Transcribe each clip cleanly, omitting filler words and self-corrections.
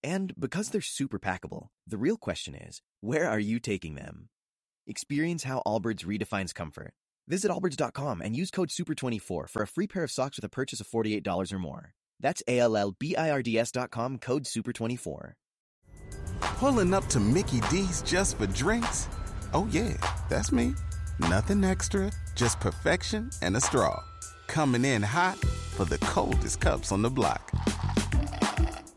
And because they're super packable, the real question is, where are you taking them? Experience how Allbirds redefines comfort. Visit allbirds.com and use code SUPER24 for a free pair of socks with a purchase of $48 or more. That's ALLBIRDS.com code SUPER24. Pulling up to Mickey D's just for drinks? Oh yeah, that's me. Nothing extra, just perfection and a straw. Coming in hot for the coldest cups on the block.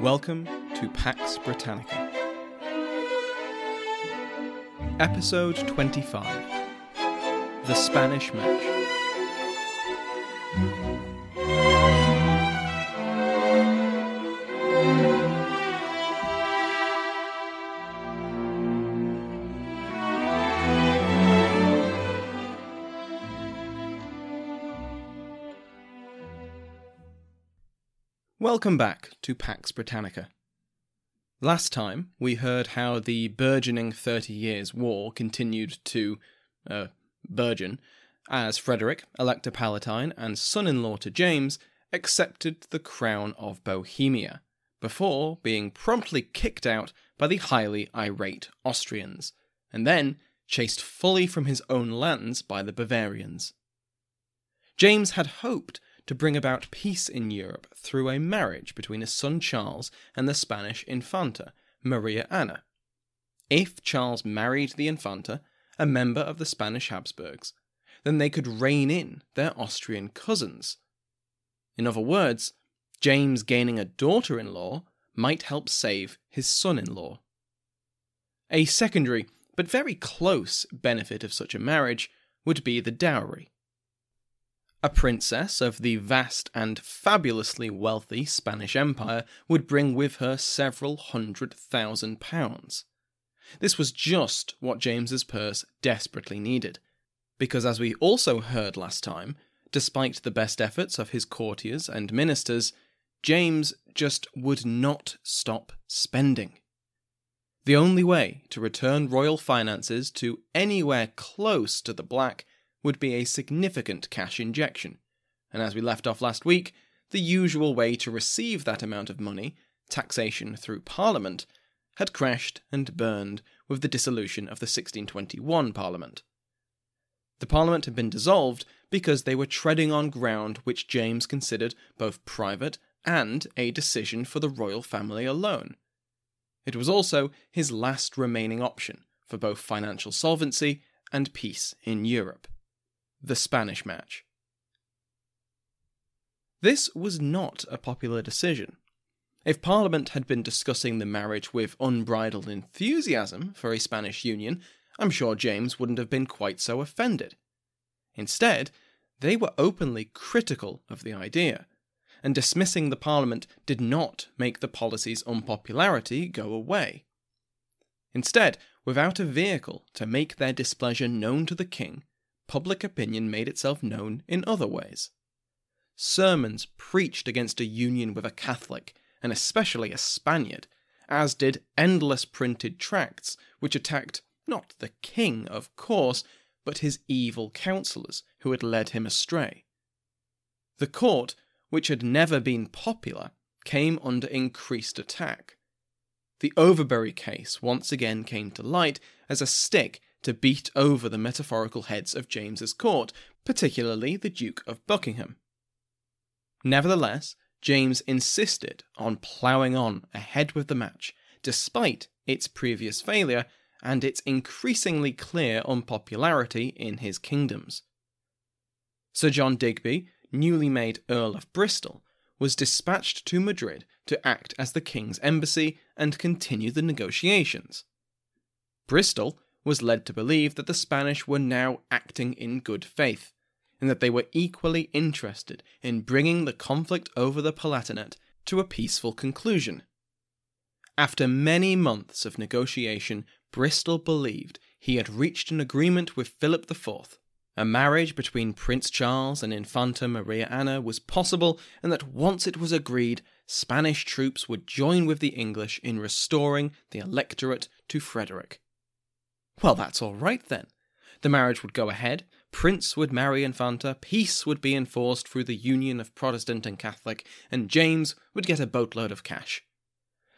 Welcome to Pax Britannica. Episode 25. The Spanish Match. Welcome back to Pax Britannica. Last time, we heard how the burgeoning 30 Years' War continued to burgeon, as Frederick, Elector Palatine, and son-in-law to James, accepted the crown of Bohemia, before being promptly kicked out by the highly irate Austrians, and then chased fully from his own lands by the Bavarians. James had hoped to bring about peace in Europe through a marriage between his son Charles and the Spanish Infanta, Maria Anna. If Charles married the Infanta, a member of the Spanish Habsburgs, then they could rein in their Austrian cousins. In other words, James gaining a daughter-in-law might help save his son-in-law. A secondary, but very close, benefit of such a marriage would be the dowry. A princess of the vast and fabulously wealthy Spanish Empire would bring with her several $100,000. This was just what James's purse desperately needed, because as we also heard last time, despite the best efforts of his courtiers and ministers, James just would not stop spending. The only way to return royal finances to anywhere close to the black would be a significant cash injection, and as we left off last week, the usual way to receive that amount of money, taxation through Parliament, had crashed and burned with the dissolution of the 1621 Parliament. The Parliament had been dissolved because they were treading on ground which James considered both private and a decision for the royal family alone. It was also his last remaining option for both financial solvency and peace in Europe. The Spanish match. This was not a popular decision. If Parliament had been discussing the marriage with unbridled enthusiasm for a Spanish union, I'm sure James wouldn't have been quite so offended. Instead, they were openly critical of the idea, and dismissing the Parliament did not make the policy's unpopularity go away. Instead, without a vehicle to make their displeasure known to the king, public opinion made itself known in other ways. Sermons preached against a union with a Catholic and especially a Spaniard, as did endless printed tracts which attacked not the king, of course, but his evil counsellors who had led him astray. The court, which had never been popular, came under increased attack. The Overbury case once again came to light as a stick to beat over the metaphorical heads of James's court, particularly the Duke of Buckingham. Nevertheless, James insisted on ploughing on ahead with the match, despite its previous failure and its increasingly clear unpopularity in his kingdoms. Sir John Digby, newly made Earl of Bristol, was dispatched to Madrid to act as the king's embassy and continue the negotiations. Bristol was led to believe that the Spanish were now acting in good faith, and that they were equally interested in bringing the conflict over the Palatinate to a peaceful conclusion. After many months of negotiation, Bristol believed he had reached an agreement with Philip IV. A marriage between Prince Charles and Infanta Maria Anna was possible, and that once it was agreed, Spanish troops would join with the English in restoring the electorate to Frederick. Well, that's all right then. The marriage would go ahead, Prince would marry Infanta, peace would be enforced through the union of Protestant and Catholic, and James would get a boatload of cash.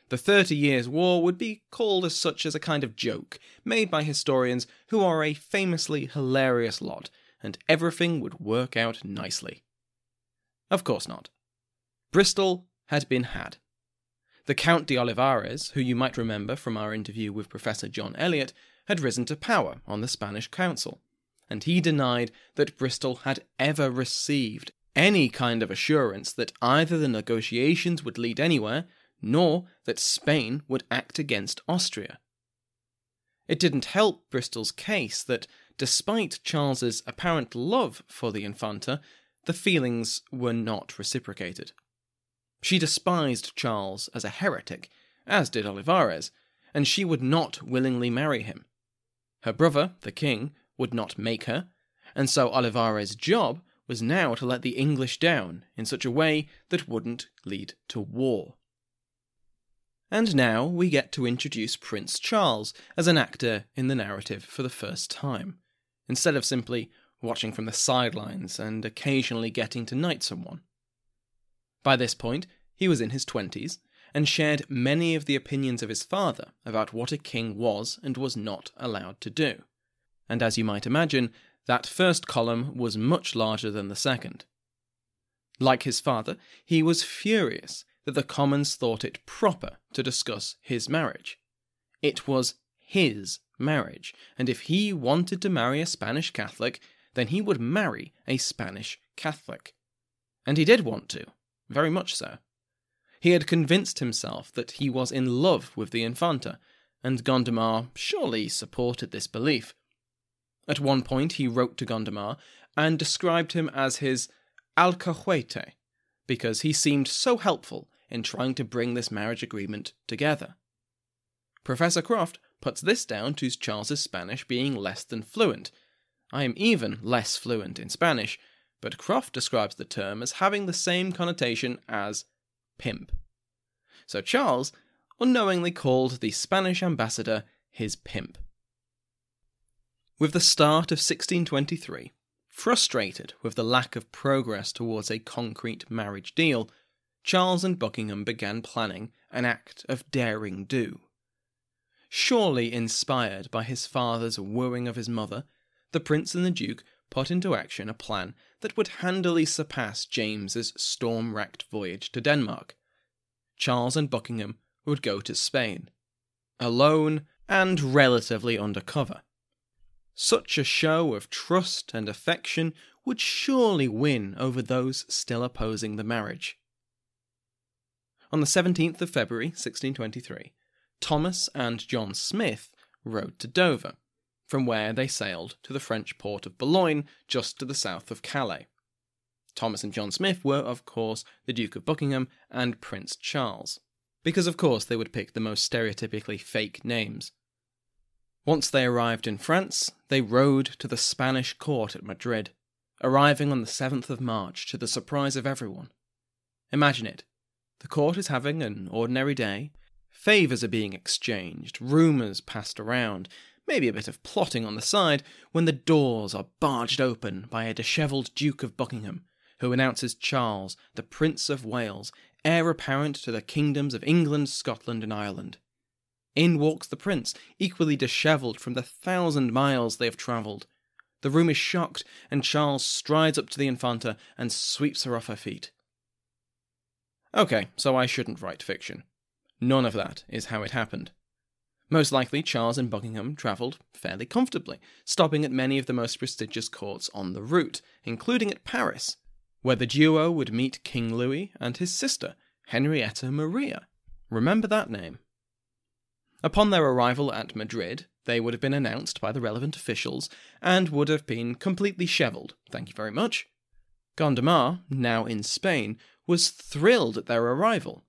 The 30 Years' War would be called as such as a kind of joke, made by historians who are a famously hilarious lot, and everything would work out nicely. Of course not. Bristol had been had. The Count de Olivares, who you might remember from our interview with Professor John Eliot, had risen to power on the Spanish Council, and he denied that Bristol had ever received any kind of assurance that either the negotiations would lead anywhere, nor that Spain would act against Austria. It didn't help Bristol's case that, despite Charles's apparent love for the Infanta, the feelings were not reciprocated. She despised Charles as a heretic, as did Olivares, and she would not willingly marry him. Her brother, the king, would not make her, and so Olivares' job was now to let the English down in such a way that wouldn't lead to war. And now we get to introduce Prince Charles as an actor in the narrative for the first time, instead of simply watching from the sidelines and occasionally getting to knight someone. By this point, he was in his 20s, and shared many of the opinions of his father about what a king was and was not allowed to do. And as you might imagine, that first column was much larger than the second. Like his father, he was furious that the Commons thought it proper to discuss his marriage. It was his marriage, and if he wanted to marry a Spanish Catholic, then he would marry a Spanish Catholic. And he did want to, very much so. He had convinced himself that he was in love with the Infanta, and Gondomar surely supported this belief. At one point he wrote to Gondomar and described him as his alcahuete, because he seemed so helpful in trying to bring this marriage agreement together. Professor Croft puts this down to Charles's Spanish being less than fluent. I am even less fluent in Spanish, but Croft describes the term as having the same connotation as pimp. So Charles unknowingly called the Spanish ambassador his pimp. With the start of 1623, frustrated with the lack of progress towards a concrete marriage deal, Charles and Buckingham began planning an act of daring do. Surely inspired by his father's wooing of his mother, the Prince and the Duke put into action a plan that would handily surpass James's storm-wracked voyage to Denmark. Charles and Buckingham would go to Spain, alone and relatively undercover. Such a show of trust and affection would surely win over those still opposing the marriage. On the 17th of February 1623, Thomas and John Smith rode to Dover, from where they sailed to the French port of Boulogne, just to the south of Calais. Thomas and John Smith were, of course, the Duke of Buckingham and Prince Charles, because of course they would pick the most stereotypically fake names. Once they arrived in France, they rode to the Spanish court at Madrid, arriving on the 7th of March to the surprise of everyone. Imagine it. The court is having an ordinary day. Favours are being exchanged, rumours passed around, maybe a bit of plotting on the side, when the doors are barged open by a dishevelled Duke of Buckingham, who announces Charles, the Prince of Wales, heir apparent to the kingdoms of England, Scotland, and Ireland. In walks the prince, equally dishevelled from the 1,000 miles they have travelled. The room is shocked, and Charles strides up to the Infanta and sweeps her off her feet. Okay, so I shouldn't write fiction. None of that is how it happened. Most likely, Charles and Buckingham travelled fairly comfortably, stopping at many of the most prestigious courts on the route, including at Paris, where the duo would meet King Louis and his sister, Henrietta Maria. Remember that name. Upon their arrival at Madrid, they would have been announced by the relevant officials and would have been completely shevelled, thank you very much. Gondomar, now in Spain, was thrilled at their arrival.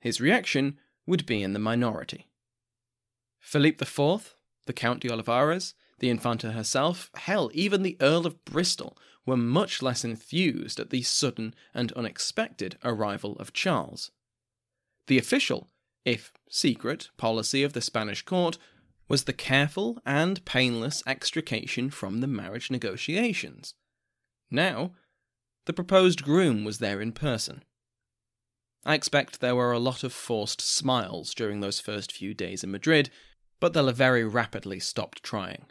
His reaction would be in the minority. Philip IV, the Count de Olivares, the Infanta herself, hell, even the Earl of Bristol, were much less enthused at the sudden and unexpected arrival of Charles. The official, if secret, policy of the Spanish court was the careful and painless extrication from the marriage negotiations. Now, the proposed groom was there in person. I expect there were a lot of forced smiles during those first few days in Madrid, but they'll have very rapidly stopped trying.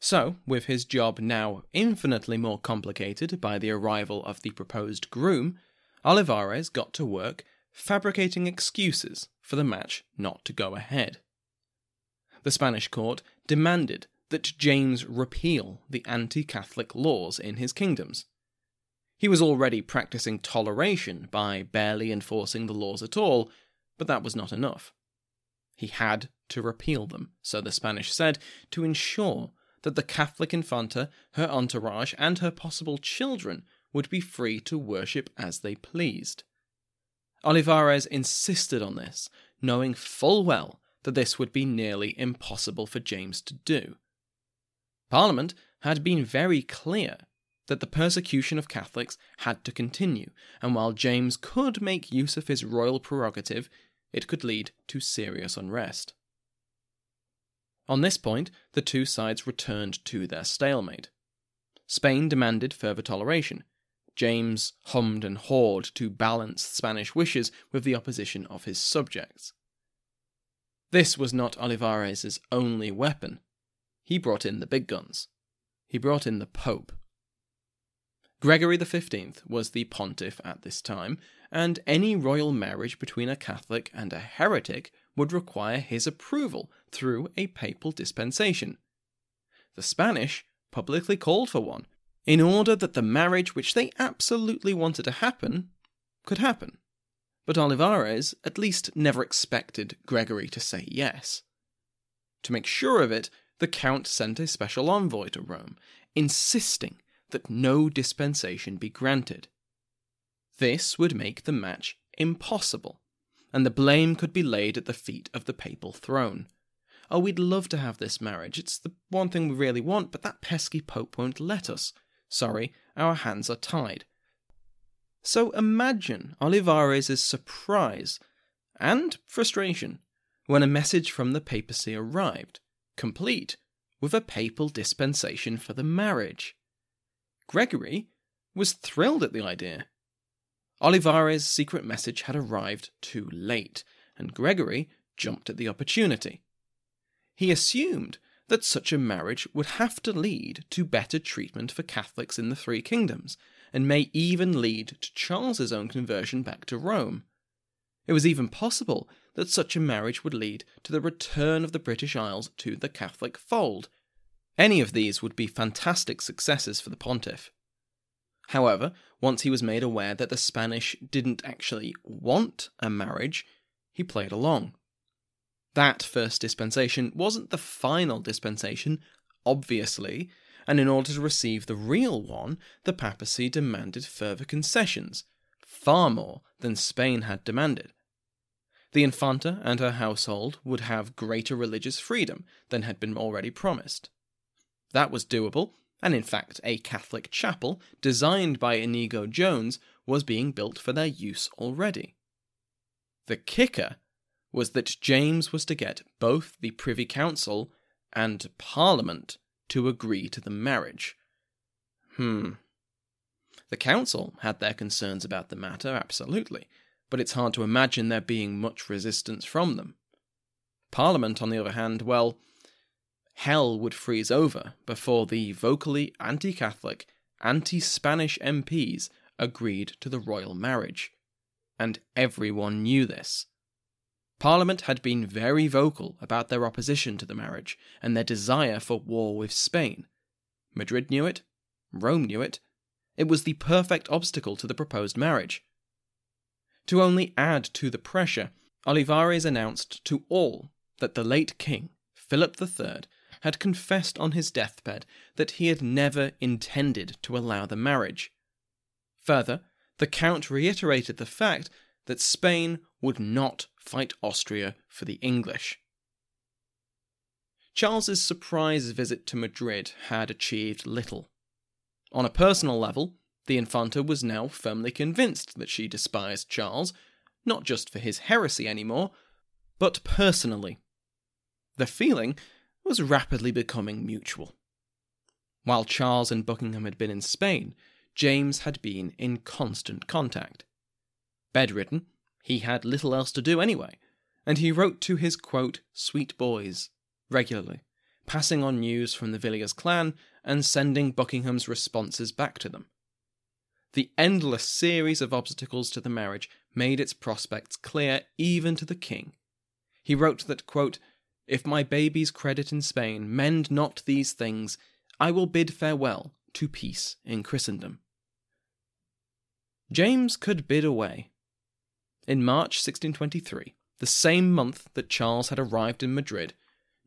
So, with his job now infinitely more complicated by the arrival of the proposed groom, Olivares got to work fabricating excuses for the match not to go ahead. The Spanish court demanded that James repeal the anti-Catholic laws in his kingdoms. He was already practicing toleration by barely enforcing the laws at all, but that was not enough. He had to repeal them, so the Spanish said, to ensure that the Catholic Infanta, her entourage, and her possible children would be free to worship as they pleased. Olivares insisted on this, knowing full well that this would be nearly impossible for James to do. Parliament had been very clear that the persecution of Catholics had to continue, and while James could make use of his royal prerogative, it could lead to serious unrest. On this point, the two sides returned to their stalemate. Spain demanded further toleration. James hummed and hawed to balance Spanish wishes with the opposition of his subjects. This was not Olivares' only weapon. He brought in the big guns. He brought in the Pope. Gregory XV was the pontiff at this time, and any royal marriage between a Catholic and a heretic would require his approval through a papal dispensation. The Spanish publicly called for one, in order that the marriage which they absolutely wanted to happen could happen. But Olivares at least never expected Gregory to say yes. To make sure of it, the Count sent a special envoy to Rome, insisting that no dispensation be granted. This would make the match impossible, and the blame could be laid at the feet of the papal throne. Oh, we'd love to have this marriage, it's the one thing we really want, but that pesky Pope won't let us. Sorry, our hands are tied. So imagine Olivares' surprise and frustration when a message from the papacy arrived, complete with a papal dispensation for the marriage. Gregory was thrilled at the idea. Olivares' secret message had arrived too late, and Gregory jumped at the opportunity. He assumed that such a marriage would have to lead to better treatment for Catholics in the three kingdoms, and may even lead to Charles's own conversion back to Rome. It was even possible that such a marriage would lead to the return of the British Isles to the Catholic fold. Any of these would be fantastic successes for the pontiff. However, once he was made aware that the Spanish didn't actually want a marriage, he played along. That first dispensation wasn't the final dispensation, obviously, and in order to receive the real one, the papacy demanded further concessions, far more than Spain had demanded. The Infanta and her household would have greater religious freedom than had been already promised. That was doable, and in fact a Catholic chapel, designed by Inigo Jones, was being built for their use already. The kicker was that James was to get both the Privy Council and Parliament to agree to the marriage. The council had their concerns about the matter, absolutely, but it's hard to imagine there being much resistance from them. Parliament, on the other hand, well, hell would freeze over before the vocally anti-Catholic, anti-Spanish MPs agreed to the royal marriage. And everyone knew this. Parliament had been very vocal about their opposition to the marriage and their desire for war with Spain. Madrid knew it. Rome knew it. It was the perfect obstacle to the proposed marriage. To only add to the pressure, Olivares announced to all that the late king, Philip III, had confessed on his deathbed that he had never intended to allow the marriage. Further, the Count reiterated the fact that Spain would not fight Austria for the English. Charles's surprise visit to Madrid had achieved little. On a personal level, the Infanta was now firmly convinced that she despised Charles, not just for his heresy anymore, but personally. The feeling was rapidly becoming mutual. While Charles and Buckingham had been in Spain, James had been in constant contact. Bedridden, he had little else to do anyway, and he wrote to his, quote, sweet boys, regularly, passing on news from the Villiers clan and sending Buckingham's responses back to them. The endless series of obstacles to the marriage made its prospects clear even to the king. He wrote that, quote, if my baby's credit in Spain mend not these things, I will bid farewell to peace in Christendom. James could bid away. In March 1623, the same month that Charles had arrived in Madrid,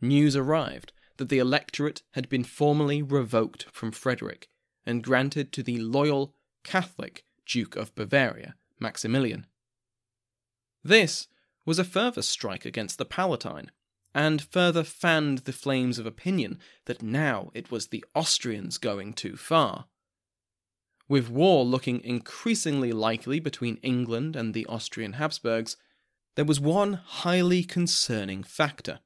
news arrived that the electorate had been formally revoked from Frederick and granted to the loyal Catholic Duke of Bavaria, Maximilian. This was a further strike against the Palatine, and further fanned the flames of opinion that now it was the Austrians going too far. With war looking increasingly likely between England and the Austrian Habsburgs, there was one highly concerning factor.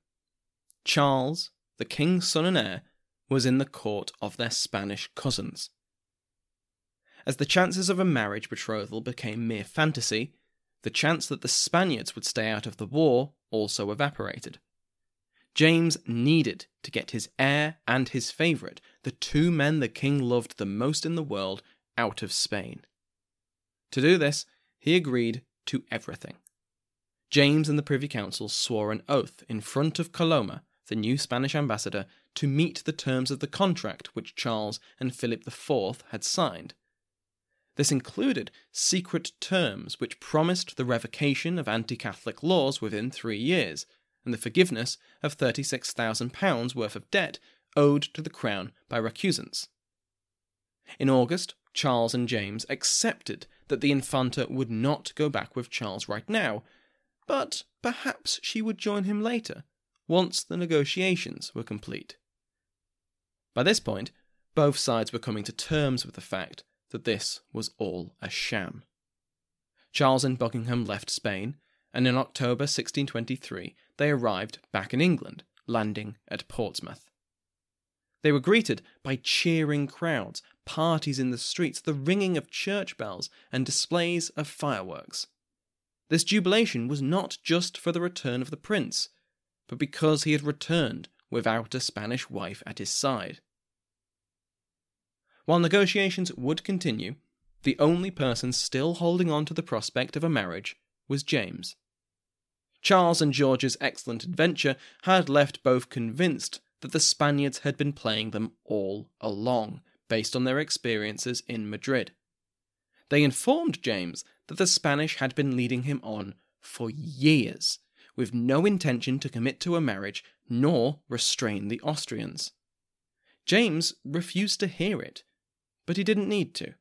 Charles, the king's son and heir, was in the court of their Spanish cousins. As the chances of a marriage betrothal became mere fantasy, the chance that the Spaniards would stay out of the war also evaporated. James needed to get his heir and his favourite, the two men the king loved the most in the world, out of Spain. To do this, he agreed to everything. James and the Privy Council swore an oath in front of Coloma, the new Spanish ambassador, to meet the terms of the contract which Charles and Philip IV had signed. This included secret terms which promised the revocation of anti-Catholic laws within 3 years, and the forgiveness of £36,000 worth of debt owed to the crown by recusants. In August, Charles and James accepted that the Infanta would not go back with Charles right now, but perhaps she would join him later, once the negotiations were complete. By this point, both sides were coming to terms with the fact that this was all a sham. Charles and Buckingham left Spain, and in October 1623 they arrived back in England, landing at Portsmouth. They were greeted by cheering crowds, parties in the streets, the ringing of church bells, and displays of fireworks. This jubilation was not just for the return of the prince, but because he had returned without a Spanish wife at his side. While negotiations would continue, the only person still holding on to the prospect of a marriage was James. Charles and George's excellent adventure had left both convinced that the Spaniards had been playing them all along, based on their experiences in Madrid. They informed James that the Spanish had been leading him on for years, with no intention to commit to a marriage nor restrain the Austrians. James refused to hear it, but he didn't need to.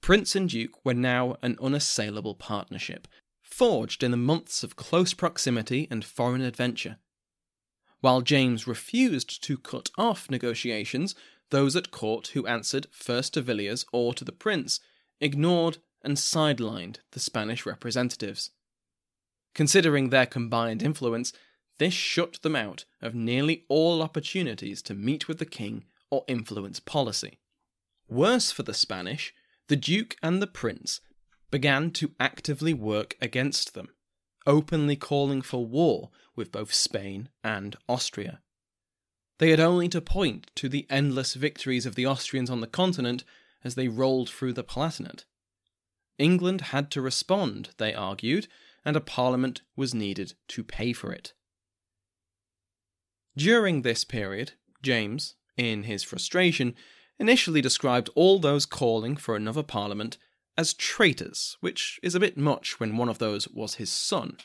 Prince and Duke were now an unassailable partnership, forged in the months of close proximity and foreign adventure. While James refused to cut off negotiations, those at court who answered first to Villiers or to the prince ignored and sidelined the Spanish representatives. Considering their combined influence, this shut them out of nearly all opportunities to meet with the king or influence policy. Worse for the Spanish, the Duke and the Prince began to actively work against them, openly calling for war with both Spain and Austria. They had only to point to the endless victories of the Austrians on the continent as they rolled through the Palatinate. England had to respond, they argued, and a parliament was needed to pay for it. During this period, James, in his frustration, initially described all those calling for another parliament as traitors, which is a bit much when one of those was his son.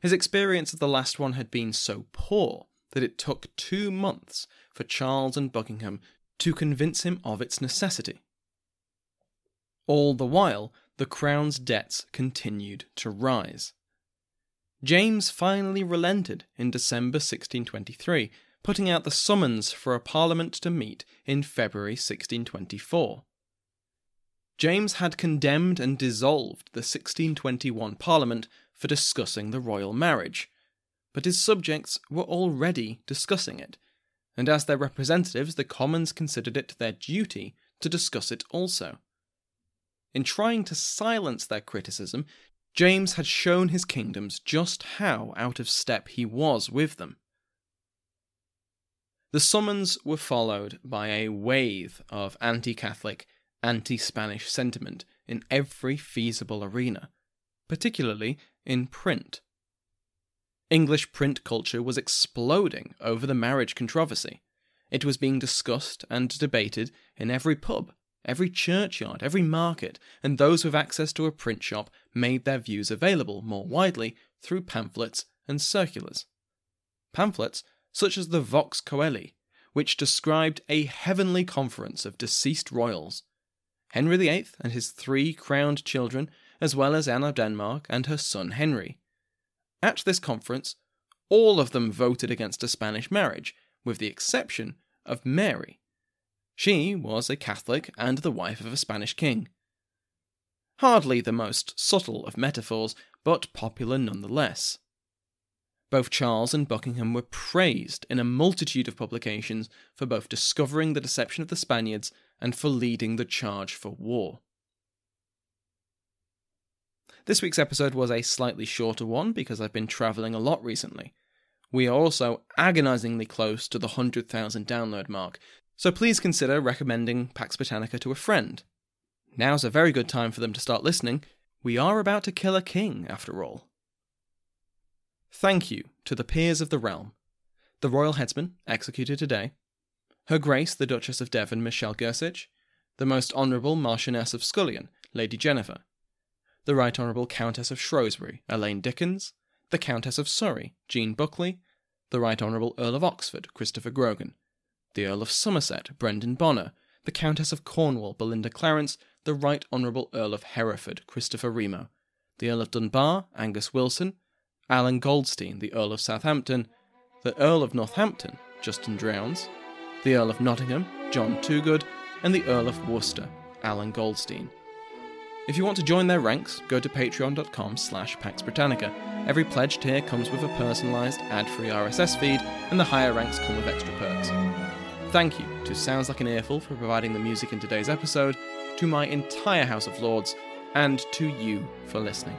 His experience of the last one had been so poor that it took 2 months for Charles and Buckingham to convince him of its necessity. All the while, the crown's debts continued to rise. James finally relented in December 1623, putting out the summons for a parliament to meet in February 1624. James had condemned and dissolved the 1621 Parliament for discussing the royal marriage, but his subjects were already discussing it, and as their representatives, the Commons considered it their duty to discuss it also. In trying to silence their criticism, James had shown his kingdoms just how out of step he was with them. The summons were followed by a wave of anti-Catholic, anti-Spanish sentiment in every feasible arena, particularly in print. English print culture was exploding over the marriage controversy. It was being discussed and debated in every pub, every churchyard, every market, and those with access to a print shop made their views available more widely through pamphlets and circulars. Pamphlets such as the Vox Coeli, which described a heavenly conference of deceased royals, Henry VIII and his 3 crowned children, as well as Anne of Denmark and her son Henry. At this conference, all of them voted against a Spanish marriage, with the exception of Mary. She was a Catholic and the wife of a Spanish king. Hardly the most subtle of metaphors, but popular nonetheless. Both Charles and Buckingham were praised in a multitude of publications for both discovering the deception of the Spaniards and for leading the charge for war. This week's episode was a slightly shorter one because I've been travelling a lot recently. We are also agonisingly close to the 100,000 download mark, so please consider recommending Pax Britannica to a friend. Now's a very good time for them to start listening. We are about to kill a king, after all. Thank you to the peers of the realm, the royal headsman executed today, Her Grace the Duchess of Devon, Michelle Gersich, the Most Honourable Marchioness of Scullion, Lady Jennifer, the Right Honourable Countess of Shrewsbury, Elaine Dickens, the Countess of Surrey, Jean Buckley, the Right Honourable Earl of Oxford, Christopher Grogan, the Earl of Somerset, Brendan Bonner, the Countess of Cornwall, Belinda Clarence, the Right Honourable Earl of Hereford, Christopher Remo, the Earl of Dunbar, Angus Wilson, Alan Goldstein, the Earl of Southampton, the Earl of Northampton, Justin Drowns, the Earl of Nottingham, John Toogood, and the Earl of Worcester, Alan Goldstein. If you want to join their ranks, go to patreon.com/Pax Britannica. Every pledge tier comes with a personalised, ad-free RSS feed, and the higher ranks come with extra perks. Thank you to Sounds Like an Earful for providing the music in today's episode, to my entire House of Lords, and to you for listening.